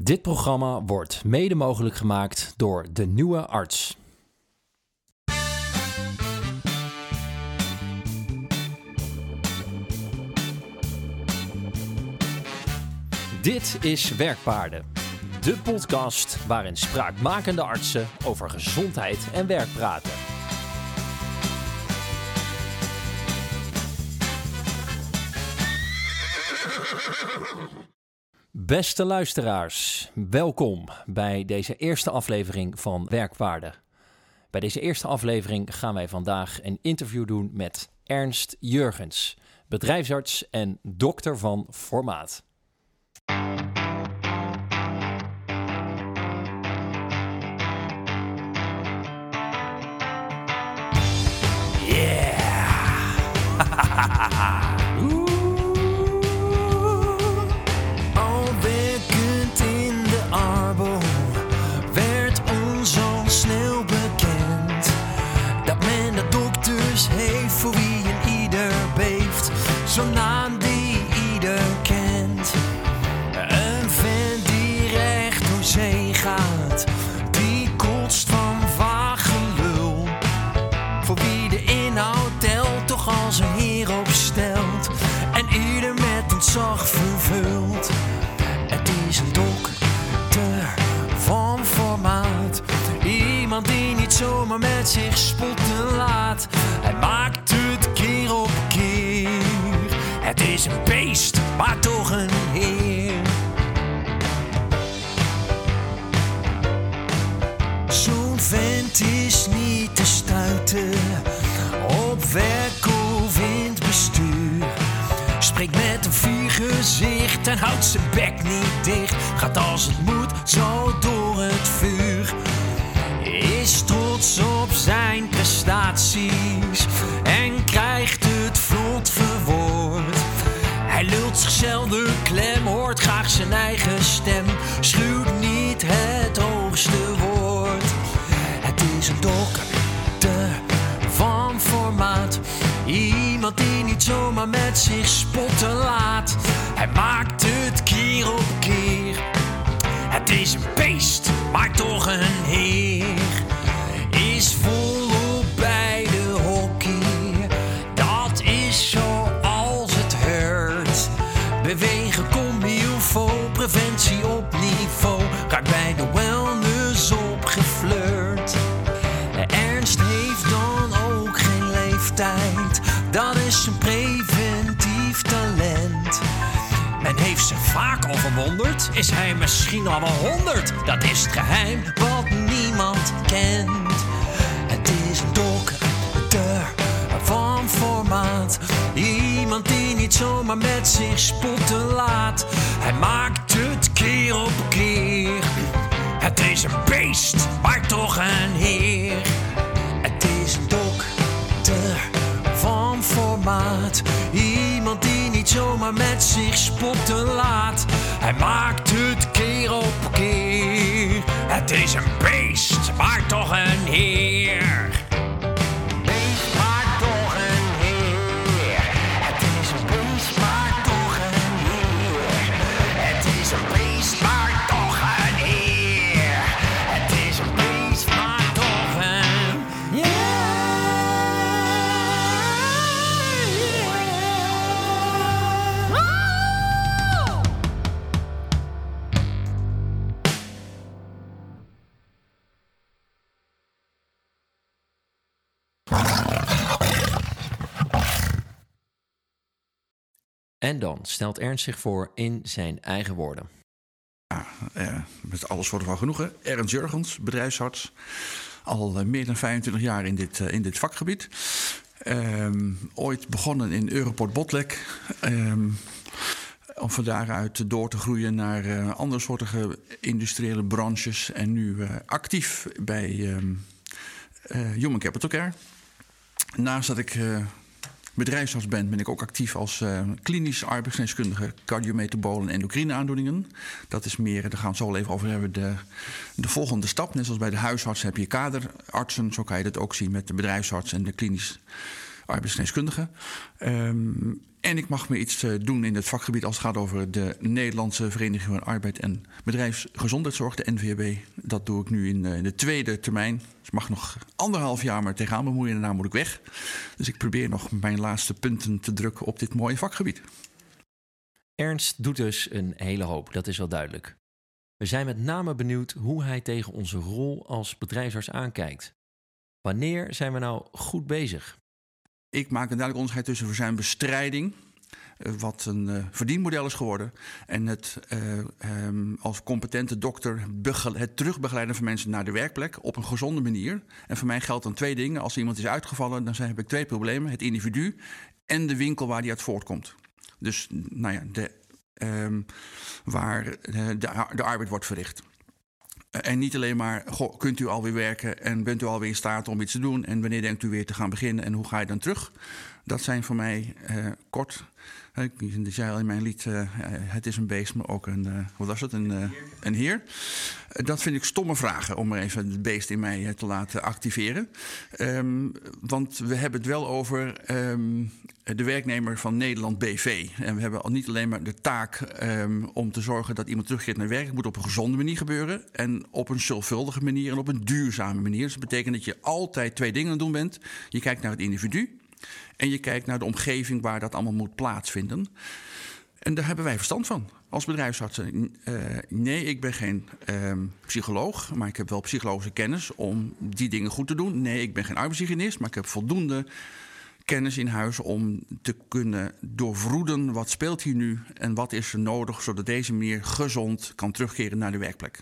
Dit programma wordt mede mogelijk gemaakt door De Nieuwe Arts. Dit is Werkpaarden, de podcast waarin spraakmakende artsen over gezondheid en werk praten. Beste luisteraars, welkom bij deze eerste aflevering van Werkpaarden. Bij deze eerste aflevering gaan wij vandaag een interview doen met Ernst Jurgens, bedrijfsarts en dokter van formaat. Al werkend in de arbor werd ons al snel bekend dat men de dokters heeft voor wie een ieder beeft, zo'n naam die ieder kent. Een vent die recht door zee gaat, die kotst van vage lul, voor wie de inhoud telt, toch als een heer opstelt en ieder met een zag vervult. Het is een dokter van formaat, iemand die niet zomaar met zich spotten laat. Hij maakt het keer op keer. Het is een beest, maar toch een heer. Zo'n vent is niet te stuiten op werk of in het bestuur. Spreekt met een fier gezicht en houdt zijn bek niet dicht. Gaat als het moet zo door het vuur. Is trots op zijn prestaties en krijgt het vlot verwoord. Hij lult zichzelf de klem, hoort graag zijn eigen stem, schuwt niet het hoogste woord. Het is een dokter van formaat, iemand die niet zomaar met zich spotten laat. Hij maakt het keer op keer. Het is een beest, maar toch een heer. Is volop bij de hockey, dat is zoals het hoort. Bewegen komt niveau, preventie op niveau. Raakt bij de wellness opgeflirt. Ernst heeft dan ook geen leeftijd, dat is een preventief talent. Men heeft ze vaak al verwonderd, is hij misschien al wel 100. Dat is het geheim wat niemand kent. Het is een dokter van formaat, iemand die niet zomaar met zich spotten laat. Hij maakt het keer op keer. Het is een beest, maar toch een heer. Het is een dokter van formaat, iemand die niet zomaar met zich spotten laat. Hij maakt het keer op keer. Het is een beest, maar toch een heer. Beest, maar toch een heer. Het is een beest, maar toch een heer. Het is een beest, maar toch een heer. Het is een beest, maar toch een heer. En dan stelt Ernst zich voor in zijn eigen woorden. Ja, met alles wordt er wel genoegen. Ernst Jurgens, bedrijfsarts. Al meer dan 25 jaar in dit vakgebied. Ooit begonnen in Europort Botlek. Om van daaruit door te groeien naar andere soorten industriële branches. En nu actief bij Human Capital Care. Naast dat ik bedrijfsarts ben ik ook actief als klinisch arbeidsgeneeskundige, cardiometabolen en endocrine aandoeningen. Dat is meer, daar gaan we het zo wel even over hebben, de volgende stap. Net zoals bij de huisarts heb je kaderartsen. Zo kan je dat ook zien met de bedrijfsarts en de klinisch arbeidsgeneeskundige. En ik mag me iets doen in het vakgebied als het gaat over de Nederlandse Vereniging van Arbeid en Bedrijfsgezondheidszorg, de NVAB. Dat doe ik nu in de tweede termijn. Dus ik mag nog 1,5 jaar maar tegenaan bemoeien en daarna moet ik weg. Dus ik probeer nog mijn laatste punten te drukken op dit mooie vakgebied. Ernst doet dus een hele hoop, dat is wel duidelijk. We zijn met name benieuwd hoe hij tegen onze rol als bedrijfsarts aankijkt. Wanneer zijn we nou goed bezig? Ik maak een duidelijk onderscheid tussen verzuimbestrijding, wat een verdienmodel is geworden, en het als competente dokter het terugbegeleiden van mensen naar de werkplek op een gezonde manier. En voor mij geldt dan 2 dingen. Als iemand is uitgevallen, dan heb ik 2 problemen. Het individu en de winkel waar die uit voortkomt. Dus nou ja, waar de arbeid wordt verricht. En niet alleen maar, goh, kunt u alweer werken en bent u alweer in staat om iets te doen en wanneer denkt u weer te gaan beginnen en hoe ga je dan terug? Dat zijn voor mij kort. Ik zei al in mijn lied, het is een beest, maar ook een heer. Dat vind ik stomme vragen om er even het beest in mij te laten activeren. Want we hebben het wel over de werknemer van Nederland BV. En we hebben al niet alleen maar de taak om te zorgen dat iemand terugkeert naar werk. Het moet op een gezonde manier gebeuren en op een zorgvuldige manier en op een duurzame manier. Dus dat betekent dat je altijd 2 dingen aan het doen bent. Je kijkt naar het individu. En je kijkt naar de omgeving waar dat allemaal moet plaatsvinden. En daar hebben wij verstand van als bedrijfsartsen. Nee, ik ben geen psycholoog, maar ik heb wel psychologische kennis om die dingen goed te doen. Nee, ik ben geen arbeidshygiënist, maar ik heb voldoende kennis in huis om te kunnen doorvroeden wat speelt hier nu en wat is er nodig, zodat deze meer gezond kan terugkeren naar de werkplek.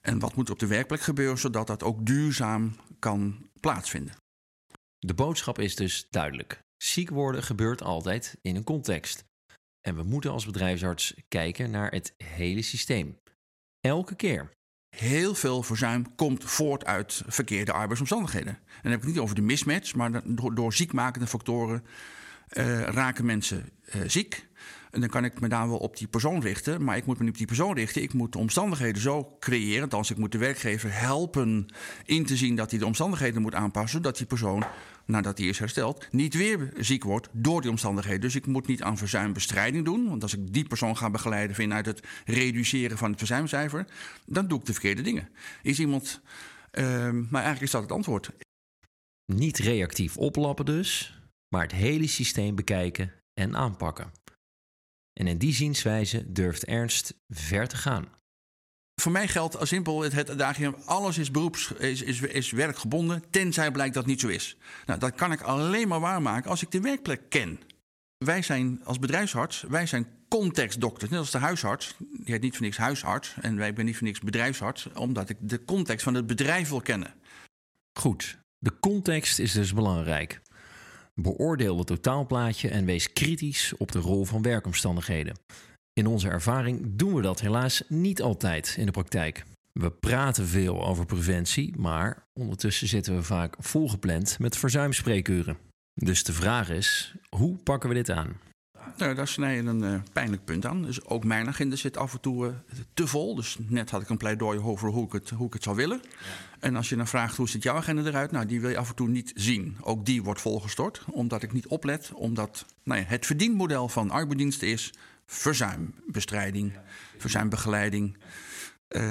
En wat moet op de werkplek gebeuren, zodat dat ook duurzaam kan plaatsvinden. De boodschap is dus duidelijk. Ziek worden gebeurt altijd in een context. En we moeten als bedrijfsarts kijken naar het hele systeem. Elke keer. Heel veel verzuim komt voort uit verkeerde arbeidsomstandigheden. En dan heb ik het niet over de mismatch, maar door ziekmakende factoren raken mensen ziek. En dan kan ik me daar wel op die persoon richten. Maar ik moet me niet op die persoon richten. Ik moet de omstandigheden zo creëren. Althans, ik moet de werkgever helpen in te zien dat hij de omstandigheden moet aanpassen. Dat die persoon, nadat hij is hersteld, niet weer ziek wordt door die omstandigheden. Dus ik moet niet aan verzuimbestrijding doen. Want als ik die persoon ga begeleiden vanuit het reduceren van het verzuimcijfer, dan doe ik de verkeerde dingen. Is iemand... maar eigenlijk is dat het antwoord. Niet reactief oplappen dus, maar het hele systeem bekijken en aanpakken. En in die zienswijze durft Ernst ver te gaan. Voor mij geldt als simpel het adagium: alles is is werkgebonden, tenzij blijkt dat niet zo is. Nou, dat kan ik alleen maar waarmaken als ik de werkplek ken. Wij zijn als bedrijfsarts, wij zijn contextdokters. Net als de huisarts, die heet niet voor niks huisarts. En wij ben niet voor niks bedrijfsarts, omdat ik de context van het bedrijf wil kennen. Goed, de context is dus belangrijk. Beoordeel het totaalplaatje en wees kritisch op de rol van werkomstandigheden. In onze ervaring doen we dat helaas niet altijd in de praktijk. We praten veel over preventie, maar ondertussen zitten we vaak volgepland met verzuimspreekuren. Dus de vraag is, hoe pakken we dit aan? Nou, daar snij je een pijnlijk punt aan. Dus ook mijn agenda zit af en toe te vol. Dus net had ik een pleidooi over hoe ik het zou willen. Ja. En als je dan vraagt hoe ziet jouw agenda eruit, nou, die wil je af en toe niet zien. Ook die wordt volgestort, omdat ik niet oplet. Omdat het verdienmodel van arbeidsdiensten is verzuimbestrijding, verzuimbegeleiding,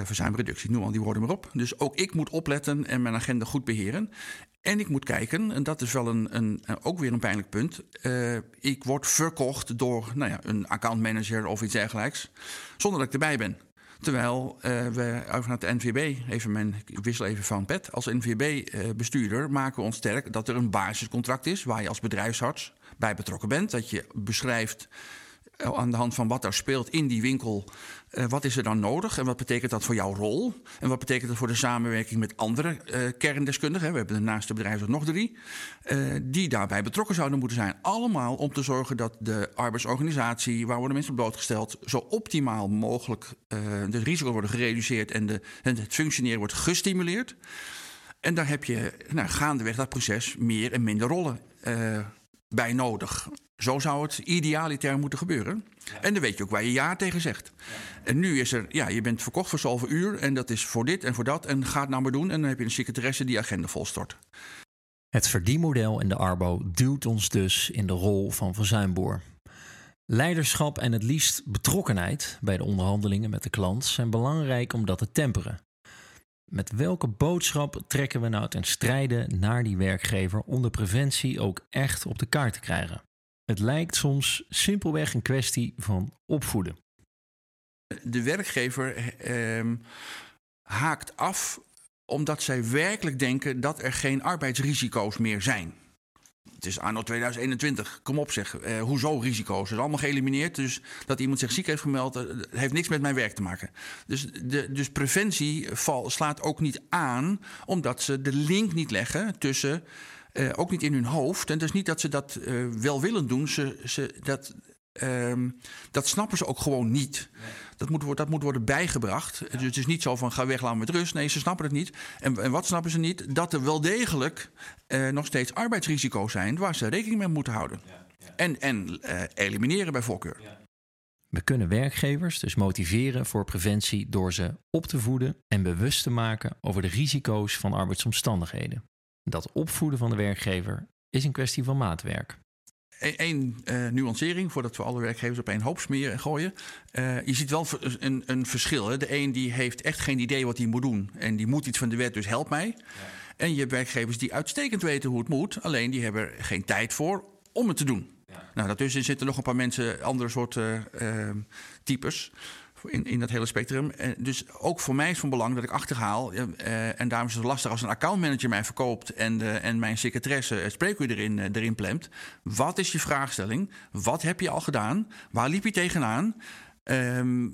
verzuimreductie. Noem al die woorden maar op. Dus ook ik moet opletten en mijn agenda goed beheren. En ik moet kijken, en dat is wel ook weer een pijnlijk punt. Ik word verkocht door een accountmanager of iets dergelijks, zonder dat ik erbij ben. Terwijl we vanuit de NVB, ik wissel even van pet, als NVB-bestuurder maken we ons sterk dat er een basiscontract is waar je als bedrijfsarts bij betrokken bent. Dat je beschrijft aan de hand van wat er speelt in die winkel, wat is er dan nodig en wat betekent dat voor jouw rol? En wat betekent dat voor de samenwerking met andere kerndeskundigen? We hebben naast de bedrijven nog 3... die daarbij betrokken zouden moeten zijn. Allemaal om te zorgen dat de arbeidsorganisatie, waar worden mensen blootgesteld, zo optimaal mogelijk de risico's worden gereduceerd en het functioneren wordt gestimuleerd. En daar heb je gaandeweg dat proces meer en minder rollen bij nodig. Zo zou het idealiter moeten gebeuren. Ja. En dan weet je ook waar je ja tegen zegt. Ja. En nu is er, je bent verkocht voor zoveel uur en dat is voor dit en voor dat en ga het nou maar doen. En dan heb je een secretaresse die agenda volstort. Het verdienmodel en de arbo duwt ons dus in de rol van verzuimboer. Leiderschap en het liefst betrokkenheid bij de onderhandelingen met de klant zijn belangrijk om dat te temperen. Met welke boodschap trekken we nou ten strijde naar die werkgever om de preventie ook echt op de kaart te krijgen? Het lijkt soms simpelweg een kwestie van opvoeden. De werkgever haakt af omdat zij werkelijk denken dat er geen arbeidsrisico's meer zijn. Het is anno 2021, kom op zeg, hoezo risico's? Het is allemaal geëlimineerd, dus dat iemand zich ziek heeft gemeld... heeft niks met mijn werk te maken. Dus preventie slaat ook niet aan... omdat ze de link niet leggen tussen, ook niet in hun hoofd... en dus niet dat ze dat welwillend doen, dat snappen ze ook gewoon niet. Dat moet worden bijgebracht. Ja. Dus het is niet zo van ga weg, laat me met rust. Nee, ze snappen het niet. En wat snappen ze niet? Dat er wel degelijk nog steeds arbeidsrisico's zijn... waar ze rekening mee moeten houden. Ja, ja. En elimineren bij voorkeur. Ja. We kunnen werkgevers dus motiveren voor preventie... door ze op te voeden en bewust te maken... over de risico's van arbeidsomstandigheden. Dat opvoeden van de werkgever is een kwestie van maatwerk. Eén nuancering, voordat we alle werkgevers op één hoop smeren en gooien. Je ziet wel een verschil. Hè? De een die heeft echt geen idee wat hij moet doen. En die moet iets van de wet, dus help mij. Ja. En je hebt werkgevers die uitstekend weten hoe het moet. Alleen die hebben er geen tijd voor om het te doen. Ja. Nou, daartussen zitten nog een paar mensen, andere soorten types... In dat hele spectrum. Dus ook voor mij is van belang dat ik achterhaal. En daarom is het lastig als een accountmanager mij verkoopt... en mijn secretaresse het spreekuur erin plemt. Wat is je vraagstelling? Wat heb je al gedaan? Waar liep je tegenaan?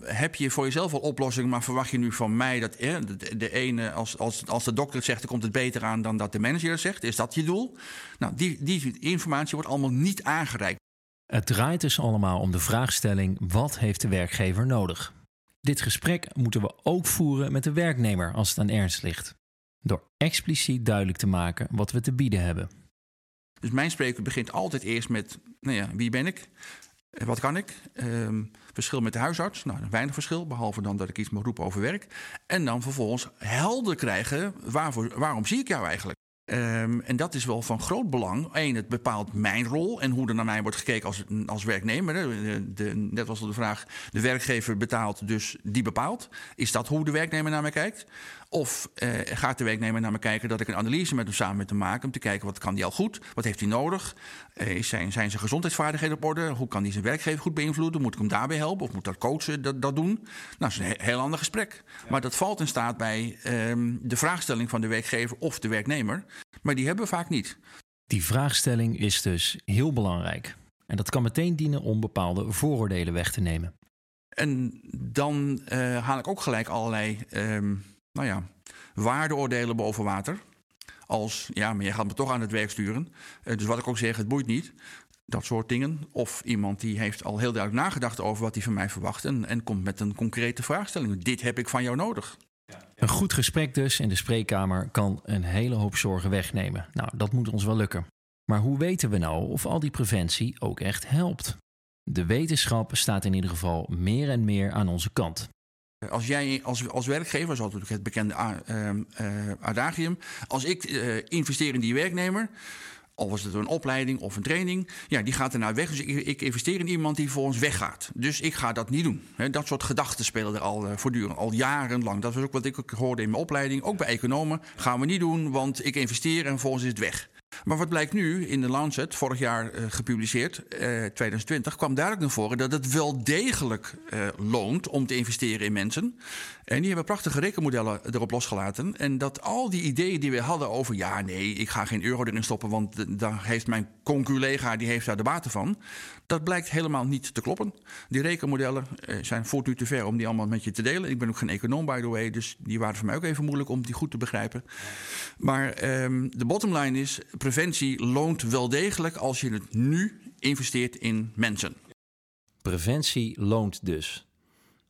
Heb je voor jezelf al oplossingen, maar verwacht je nu van mij... dat de ene, als de dokter het zegt, dan komt het beter aan... dan dat de manager het zegt? Is dat je doel? Nou, die informatie wordt allemaal niet aangereikt. Het draait dus allemaal om de vraagstelling... wat heeft de werkgever nodig? Dit gesprek moeten we ook voeren met de werknemer als het aan Ernst ligt. Door expliciet duidelijk te maken wat we te bieden hebben. Dus mijn spreker begint altijd eerst met... nou ja, wie ben ik? Wat kan ik? Verschil met de huisarts? Nou, weinig verschil, behalve dan dat ik iets moet roepen over werk. En dan vervolgens helder krijgen, waarom zie ik jou eigenlijk? En dat is wel van groot belang. Eén, het bepaalt mijn rol en hoe er naar mij wordt gekeken als werknemer. Net was al de vraag, de werkgever betaalt, dus die bepaalt. Is dat hoe de werknemer naar mij kijkt? Of gaat de werknemer naar me kijken dat ik een analyse met hem samen met hem maak... om te kijken wat kan die al goed, wat heeft hij nodig? Zijn gezondheidsvaardigheden op orde? Hoe kan die zijn werkgever goed beïnvloeden? Moet ik hem daarbij helpen of moet dat coachen dat doen? Nou, dat is een heel ander gesprek. Ja. Maar dat valt in staat bij de vraagstelling van de werkgever of de werknemer. Maar die hebben we vaak niet. Die vraagstelling is dus heel belangrijk. En dat kan meteen dienen om bepaalde vooroordelen weg te nemen. En dan haal ik ook gelijk allerlei... nou ja, waardeoordelen boven water. Als, ja, maar je gaat me toch aan het werk sturen. Dus wat ik ook zeg, het boeit niet. Dat soort dingen. Of iemand die heeft al heel duidelijk nagedacht over wat hij van mij verwacht... en komt met een concrete vraagstelling. Dit heb ik van jou nodig. Ja, ja. Een goed gesprek dus in de spreekkamer kan een hele hoop zorgen wegnemen. Nou, dat moet ons wel lukken. Maar hoe weten we nou of al die preventie ook echt helpt? De wetenschap staat in ieder geval meer en meer aan onze kant. Als jij als werkgever, dat is natuurlijk het bekende adagium... als ik investeer in die werknemer, al was het een opleiding of een training... ja, die gaat ernaar weg, dus ik investeer in iemand die voor ons weggaat. Dus ik ga dat niet doen. Dat soort gedachten spelen er al voortdurend, al jarenlang. Dat was ook wat ik hoorde in mijn opleiding, ook bij economen. Gaan we niet doen, want ik investeer en volgens is het weg. Maar wat blijkt nu in de Lancet, vorig jaar gepubliceerd, 2020... kwam duidelijk naar voren dat het wel degelijk loont om te investeren in mensen. En die hebben prachtige rekenmodellen erop losgelaten. En dat al die ideeën die we hadden over... ja, nee, ik ga geen euro erin stoppen... want daar heeft mijn conculega, die heeft daar de baten van... dat blijkt helemaal niet te kloppen. Die rekenmodellen zijn voortdurend te ver om die allemaal met je te delen. Ik ben ook geen econoom, by the way, dus die waren voor mij ook even moeilijk... om die goed te begrijpen. Maar de bottom line is... preventie loont wel degelijk als je het nu investeert in mensen. Preventie loont dus.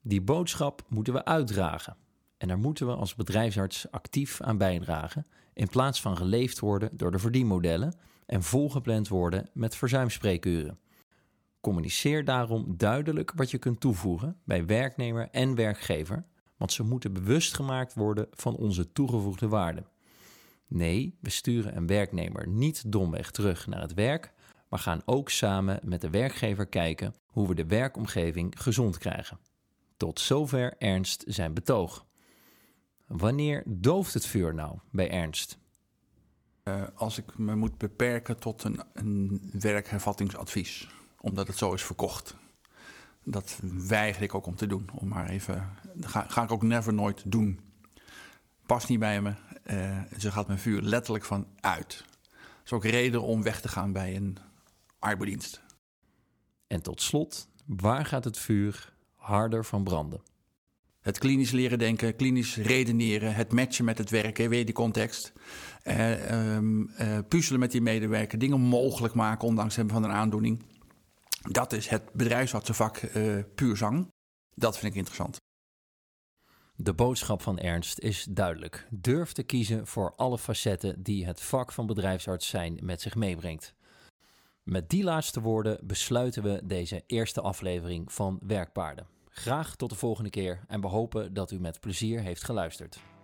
Die boodschap moeten we uitdragen. En daar moeten we als bedrijfsarts actief aan bijdragen... in plaats van geleefd worden door de verdienmodellen... en volgepland worden met verzuimspreekuren. Communiceer daarom duidelijk wat je kunt toevoegen... bij werknemer en werkgever... want ze moeten bewust gemaakt worden van onze toegevoegde waarde... Nee, we sturen een werknemer niet domweg terug naar het werk, maar gaan ook samen met de werkgever kijken hoe we de werkomgeving gezond krijgen. Tot zover Ernst zijn betoog. Wanneer dooft het vuur nou bij Ernst? Als ik me moet beperken tot een werkhervattingsadvies, omdat het zo is verkocht. Dat weiger ik ook om te doen. Ga ik ook never nooit doen. Past niet bij me. Ze gaat mijn vuur letterlijk van uit. Dat is ook reden om weg te gaan bij een arbeidsdienst. En tot slot, waar gaat het vuur harder van branden? Het klinisch leren denken, klinisch redeneren, het matchen met het werken, weer die context. Puzzelen met die medewerker, dingen mogelijk maken ondanks het hebben van een aandoening. Dat is het bedrijfsartsenvak puur zang. Dat vind ik interessant. De boodschap van Ernst is duidelijk. Durf te kiezen voor alle facetten die het vak van bedrijfsarts zijn met zich meebrengt. Met die laatste woorden besluiten we deze eerste aflevering van Werkpaarden. Graag tot de volgende keer en we hopen dat u met plezier heeft geluisterd.